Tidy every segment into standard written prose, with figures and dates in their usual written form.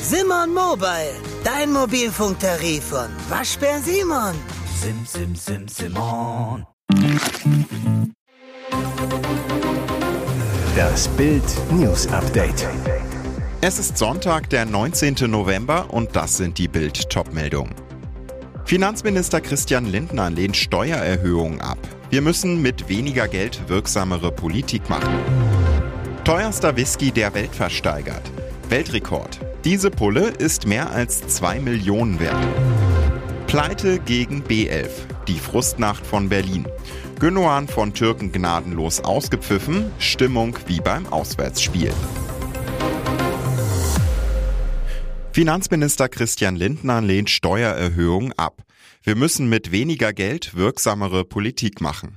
Simon Mobile, dein Mobilfunktarif von Waschbär Simon. Sim, sim, sim, Simon. Das BILD News Update. Es ist Sonntag, der 19. November und das sind die BILD-Top-Meldungen. Finanzminister Christian Lindner lehnt Steuererhöhungen ab. Wir müssen mit weniger Geld wirksamere Politik machen. Teuerster Whisky der Welt versteigert. Weltrekord. Diese Pulle ist mehr als 2 Millionen wert. Pleite gegen B11. Die Frustnacht von Berlin. Gündoğan von Türken gnadenlos ausgepfiffen. Stimmung wie beim Auswärtsspiel. Finanzminister Christian Lindner lehnt Steuererhöhungen ab. Wir müssen mit weniger Geld wirksamere Politik machen.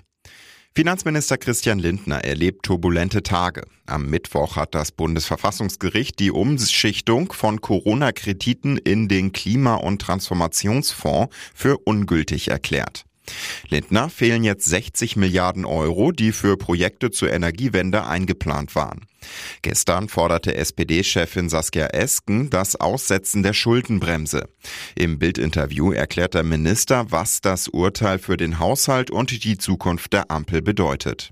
Finanzminister Christian Lindner erlebt turbulente Tage. Am Mittwoch hat das Bundesverfassungsgericht die Umschichtung von Corona-Krediten in den Klima- und Transformationsfonds für ungültig erklärt. Lindner fehlen jetzt 60 Milliarden Euro, die für Projekte zur Energiewende eingeplant waren. Gestern forderte SPD-Chefin Saskia Esken das Aussetzen der Schuldenbremse. Im BILD-Interview erklärt der Minister, was das Urteil für den Haushalt und die Zukunft der Ampel bedeutet.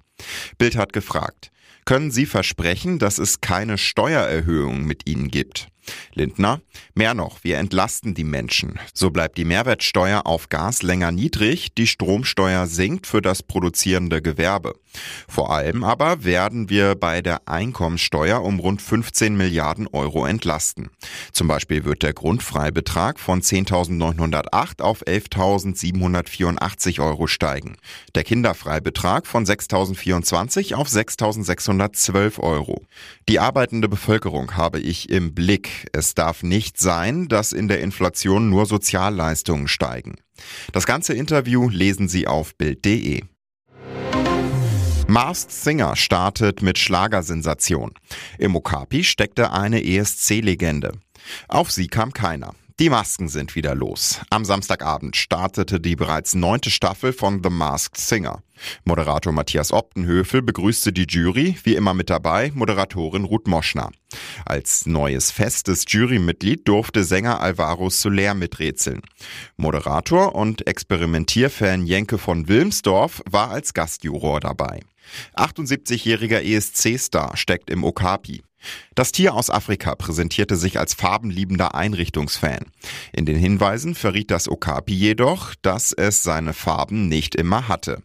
BILD hat gefragt: Können Sie versprechen, dass es keine Steuererhöhung mit Ihnen gibt? Lindner: Mehr noch, wir entlasten die Menschen. So bleibt die Mehrwertsteuer auf Gas länger niedrig, die Stromsteuer sinkt für das produzierende Gewerbe. Vor allem aber werden wir bei der Einkommensteuer um rund 15 Milliarden Euro entlasten. Zum Beispiel wird der Grundfreibetrag von 10.908 auf 11.784 Euro steigen. Der Kinderfreibetrag von 6.024 auf 6.612 Euro. Die arbeitende Bevölkerung habe ich im Blick. Es darf nicht sein, dass in der Inflation nur Sozialleistungen steigen. Das ganze Interview lesen Sie auf bild.de. Masked Singer startet mit Schlagersensation. Im Okapi steckte eine ESC-Legende. Auf sie kam keiner. Die Masken sind wieder los. Am Samstagabend startete die bereits 9. Staffel von The Masked Singer. Moderator Matthias Opdenhövel begrüßte die Jury, wie immer mit dabei Moderatorin Ruth Moschner. Als neues festes Jurymitglied durfte Sänger Alvaro Soler miträtseln. Moderator und Experimentierfan Jenke von Wilmsdorff war als Gastjuror dabei. 78-jähriger ESC-Star steckt im Okapi. Das Tier aus Afrika präsentierte sich als farbenliebender Einrichtungsfan. In den Hinweisen verriet das Okapi jedoch, dass es seine Farben nicht immer hatte.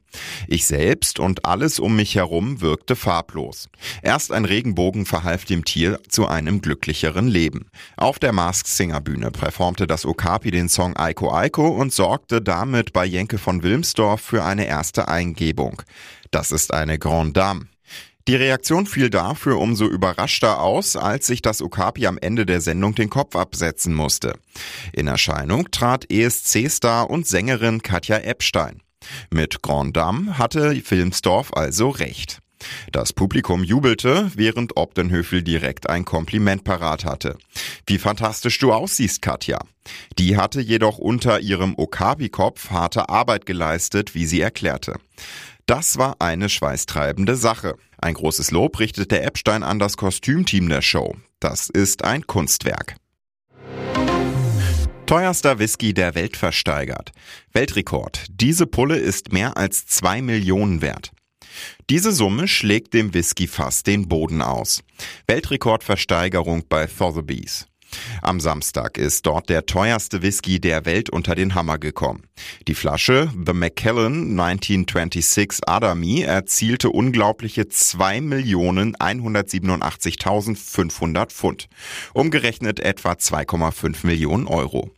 Ich selbst und alles um mich herum wirkte farblos. Erst ein Regenbogen verhalf dem Tier zu einem glücklicheren Leben. Auf der Masked Singer Bühne performte das Okapi den Song Aiko Aiko und sorgte damit bei Jenke von Wilmsdorff für eine erste Eingebung. Das ist eine Grande Dame. Die Reaktion fiel dafür umso überraschter aus, als sich das Okapi am Ende der Sendung den Kopf absetzen musste. In Erscheinung trat ESC-Star und Sängerin Katja Ebstein. Mit Grande Dame hatte Wilmsdorff also recht. Das Publikum jubelte, während Opdenhövel direkt ein Kompliment parat hatte. Wie fantastisch du aussiehst, Katja. Die hatte jedoch unter ihrem Okapi-Kopf harte Arbeit geleistet, wie sie erklärte. Das war eine schweißtreibende Sache. Ein großes Lob richtete Ebstein an das Kostümteam der Show. Das ist ein Kunstwerk. Teuerster Whisky der Welt versteigert. Weltrekord. Diese Pulle ist mehr als 2 Millionen wert. Diese Summe schlägt dem Whiskyfass den Boden aus. Weltrekordversteigerung bei Sotheby's. Am Samstag ist dort der teuerste Whisky der Welt unter den Hammer gekommen. Die Flasche The Macallan 1926 Adami erzielte unglaubliche 2.187.500 Pfund, umgerechnet etwa 2,5 Millionen Euro.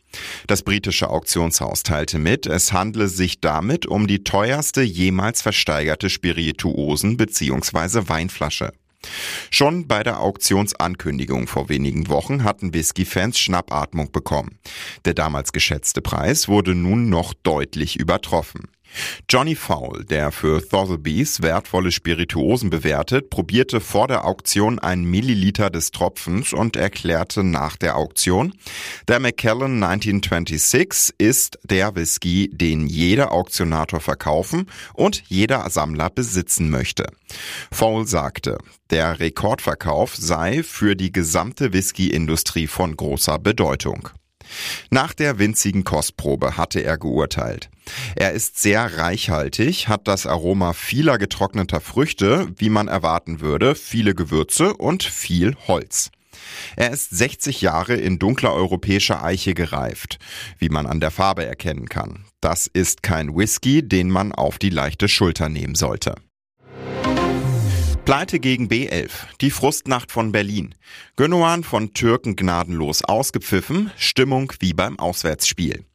Das britische Auktionshaus teilte mit, es handle sich damit um die teuerste jemals versteigerte Spirituosen- bzw. Weinflasche. Schon bei der Auktionsankündigung vor wenigen Wochen hatten Whisky-Fans Schnappatmung bekommen. Der damals geschätzte Preis wurde nun noch deutlich übertroffen. Johnny Fowle, der für Sotheby's wertvolle Spirituosen bewertet, probierte vor der Auktion 1 Milliliter des Tropfens und erklärte nach der Auktion: Der Macallan 1926 ist der Whisky, den jeder Auktionator verkaufen und jeder Sammler besitzen möchte. Fowle sagte, der Rekordverkauf sei für die gesamte Whisky-Industrie von großer Bedeutung. Nach der winzigen Kostprobe hatte er geurteilt. Er ist sehr reichhaltig, hat das Aroma vieler getrockneter Früchte, wie man erwarten würde, viele Gewürze und viel Holz. Er ist 60 Jahre in dunkler europäischer Eiche gereift, wie man an der Farbe erkennen kann. Das ist kein Whisky, den man auf die leichte Schulter nehmen sollte. Pleite gegen B11, die Frustnacht von Berlin. Gündogan von Türken gnadenlos ausgepfiffen, Stimmung wie beim Auswärtsspiel.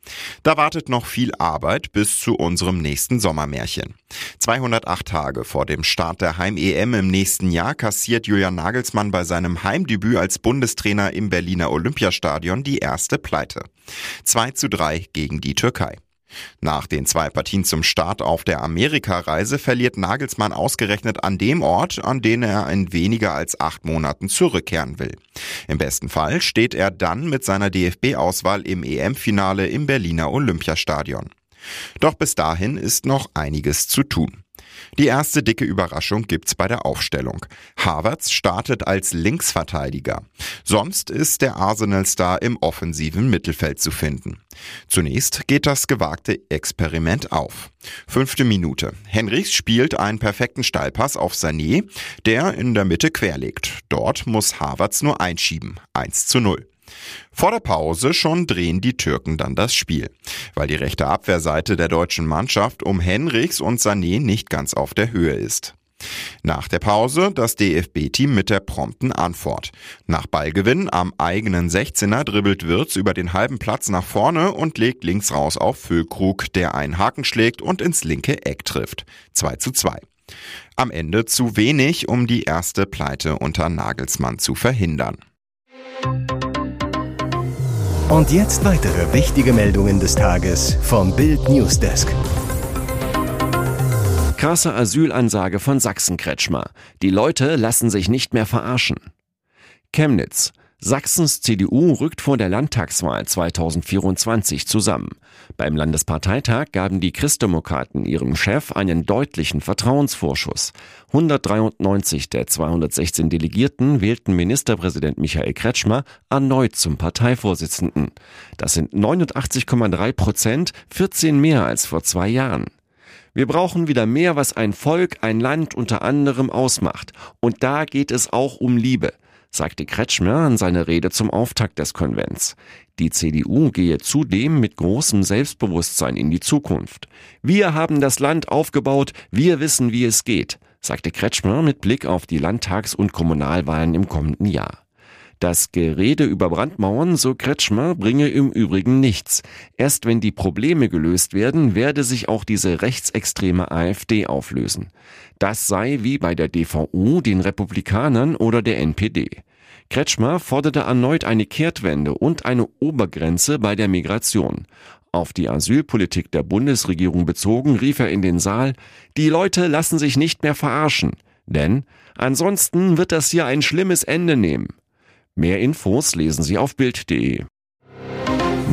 Da wartet noch viel Arbeit bis zu unserem nächsten Sommermärchen. 208 Tage vor dem Start der Heim-EM im nächsten Jahr kassiert Julian Nagelsmann bei seinem Heimdebüt als Bundestrainer im Berliner Olympiastadion die erste Pleite. 2:3 gegen die Türkei. Nach den 2 Partien zum Start auf der Amerikareise verliert Nagelsmann ausgerechnet an dem Ort, an den er in weniger als 8 Monaten zurückkehren will. Im besten Fall steht er dann mit seiner DFB-Auswahl im EM-Finale im Berliner Olympiastadion. Doch bis dahin ist noch einiges zu tun. Die erste dicke Überraschung gibt's bei der Aufstellung. Havertz startet als Linksverteidiger. Sonst ist der Arsenal-Star im offensiven Mittelfeld zu finden. Zunächst geht das gewagte Experiment auf. 5. Minute. Henrichs spielt einen perfekten Steilpass auf Sané, der in der Mitte querlegt. Dort muss Havertz nur einschieben. 1:0. Vor der Pause schon drehen die Türken dann das Spiel, weil die rechte Abwehrseite der deutschen Mannschaft um Henrichs und Sané nicht ganz auf der Höhe ist. Nach der Pause das DFB-Team mit der prompten Antwort. Nach Ballgewinn am eigenen 16er dribbelt Wirtz über den halben Platz nach vorne und legt links raus auf Füllkrug, der einen Haken schlägt und ins linke Eck trifft. 2:2. Am Ende zu wenig, um die erste Pleite unter Nagelsmann zu verhindern. Und jetzt weitere wichtige Meldungen des Tages vom BILD Newsdesk. Krasse Asylansage von Sachsen-Kretschmer. Die Leute lassen sich nicht mehr verarschen. Chemnitz. Sachsens CDU rückt vor der Landtagswahl 2024 zusammen. Beim Landesparteitag gaben die Christdemokraten ihrem Chef einen deutlichen Vertrauensvorschuss. 193 der 216 Delegierten wählten Ministerpräsident Michael Kretschmer erneut zum Parteivorsitzenden. Das sind 89,3%, 14 mehr als vor 2 Jahren. Wir brauchen wieder mehr, was ein Volk, ein Land unter anderem ausmacht. Und da geht es auch um Liebe, sagte Kretschmer in seiner Rede zum Auftakt des Konvents. Die CDU gehe zudem mit großem Selbstbewusstsein in die Zukunft. Wir haben das Land aufgebaut, wir wissen, wie es geht, sagte Kretschmer mit Blick auf die Landtags- und Kommunalwahlen im kommenden Jahr. Das Gerede über Brandmauern, so Kretschmer, bringe im Übrigen nichts. Erst wenn die Probleme gelöst werden, werde sich auch diese rechtsextreme AfD auflösen. Das sei wie bei der DVU, den Republikanern oder der NPD. Kretschmer forderte erneut eine Kehrtwende und eine Obergrenze bei der Migration. Auf die Asylpolitik der Bundesregierung bezogen, rief er in den Saal: Die Leute lassen sich nicht mehr verarschen, denn ansonsten wird das hier ein schlimmes Ende nehmen. Mehr Infos lesen Sie auf bild.de.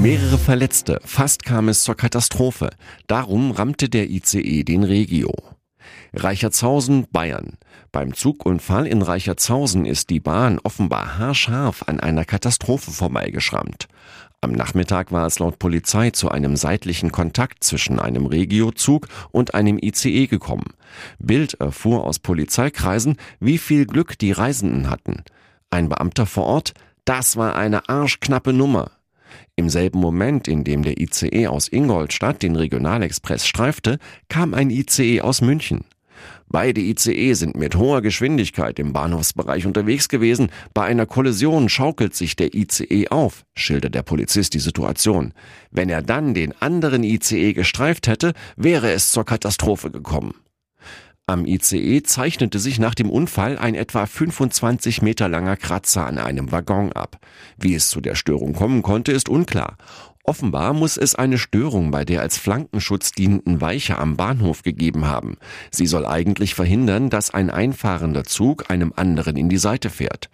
Mehrere Verletzte, fast kam es zur Katastrophe. Darum rammte der ICE den Regio. Reichertshausen, Bayern. Beim Zugunfall in Reichertshausen ist die Bahn offenbar haarscharf an einer Katastrophe vorbeigeschrammt. Am Nachmittag war es laut Polizei zu einem seitlichen Kontakt zwischen einem Regiozug und einem ICE gekommen. BILD erfuhr aus Polizeikreisen, wie viel Glück die Reisenden hatten. Ein Beamter vor Ort: Das war eine arschknappe Nummer. Im selben Moment, in dem der ICE aus Ingolstadt den Regionalexpress streifte, kam ein ICE aus München. Beide ICE sind mit hoher Geschwindigkeit im Bahnhofsbereich unterwegs gewesen. Bei einer Kollision schaukelt sich der ICE auf, schildert der Polizist die Situation. Wenn er dann den anderen ICE gestreift hätte, wäre es zur Katastrophe gekommen. Am ICE zeichnete sich nach dem Unfall ein etwa 25 Meter langer Kratzer an einem Waggon ab. Wie es zu der Störung kommen konnte, ist unklar. Offenbar muss es eine Störung bei der als Flankenschutz dienenden Weiche am Bahnhof gegeben haben. Sie soll eigentlich verhindern, dass ein einfahrender Zug einem anderen in die Seite fährt.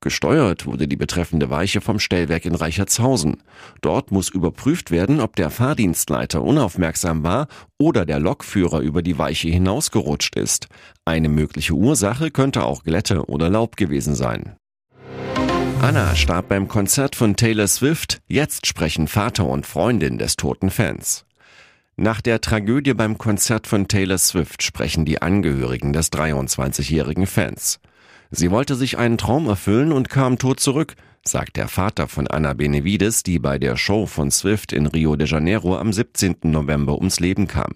Gesteuert wurde die betreffende Weiche vom Stellwerk in Reichertshausen. Dort muss überprüft werden, ob der Fahrdienstleiter unaufmerksam war oder der Lokführer über die Weiche hinausgerutscht ist. Eine mögliche Ursache könnte auch Glätte oder Laub gewesen sein. Anna starb beim Konzert von Taylor Swift. Jetzt sprechen Vater und Freundin des toten Fans. Nach der Tragödie beim Konzert von Taylor Swift sprechen die Angehörigen des 23-jährigen Fans. Sie wollte sich einen Traum erfüllen und kam tot zurück, sagt der Vater von Ana Benevides, die bei der Show von Swift in Rio de Janeiro am 17. November ums Leben kam.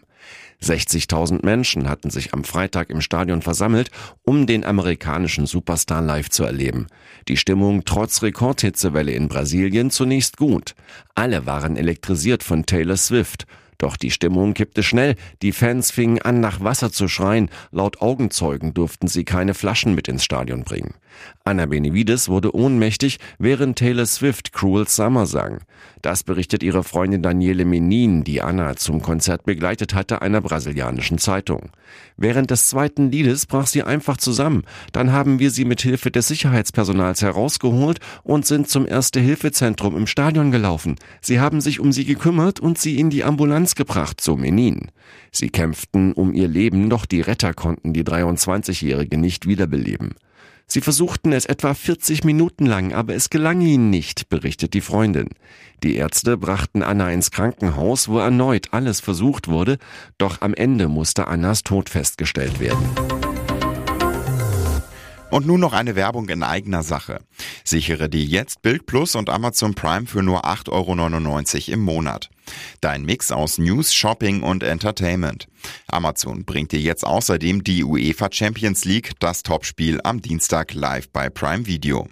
60.000 Menschen hatten sich am Freitag im Stadion versammelt, um den amerikanischen Superstar live zu erleben. Die Stimmung trotz Rekordhitzewelle in Brasilien zunächst gut. Alle waren elektrisiert von Taylor Swift. Doch die Stimmung kippte schnell, die Fans fingen an, nach Wasser zu schreien. Laut Augenzeugen durften sie keine Flaschen mit ins Stadion bringen. Ana Benevides wurde ohnmächtig, während Taylor Swift Cruel Summer sang. Das berichtet ihre Freundin Daniele Menin, die Anna zum Konzert begleitet hatte, einer brasilianischen Zeitung. Während des zweiten Liedes brach sie einfach zusammen. Dann haben wir sie mit Hilfe des Sicherheitspersonals herausgeholt und sind zum Erste-Hilfe-Zentrum im Stadion gelaufen. Sie haben sich um sie gekümmert und sie in die Ambulanz gebracht, so Menin. Sie kämpften um ihr Leben, doch die Retter konnten die 23-Jährige nicht wiederbeleben. Sie versuchten es etwa 40 Minuten lang, aber es gelang ihnen nicht, berichtet die Freundin. Die Ärzte brachten Anna ins Krankenhaus, wo erneut alles versucht wurde, doch am Ende musste Annas Tod festgestellt werden. Und nun noch eine Werbung in eigener Sache. Sichere dir jetzt BILD Plus und Amazon Prime für nur 8,99 € im Monat. Dein Mix aus News, Shopping und Entertainment. Amazon bringt dir jetzt außerdem die UEFA Champions League, das Topspiel, am Dienstag live bei Prime Video.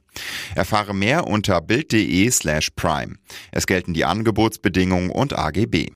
Erfahre mehr unter bild.de/prime. Es gelten die Angebotsbedingungen und AGB.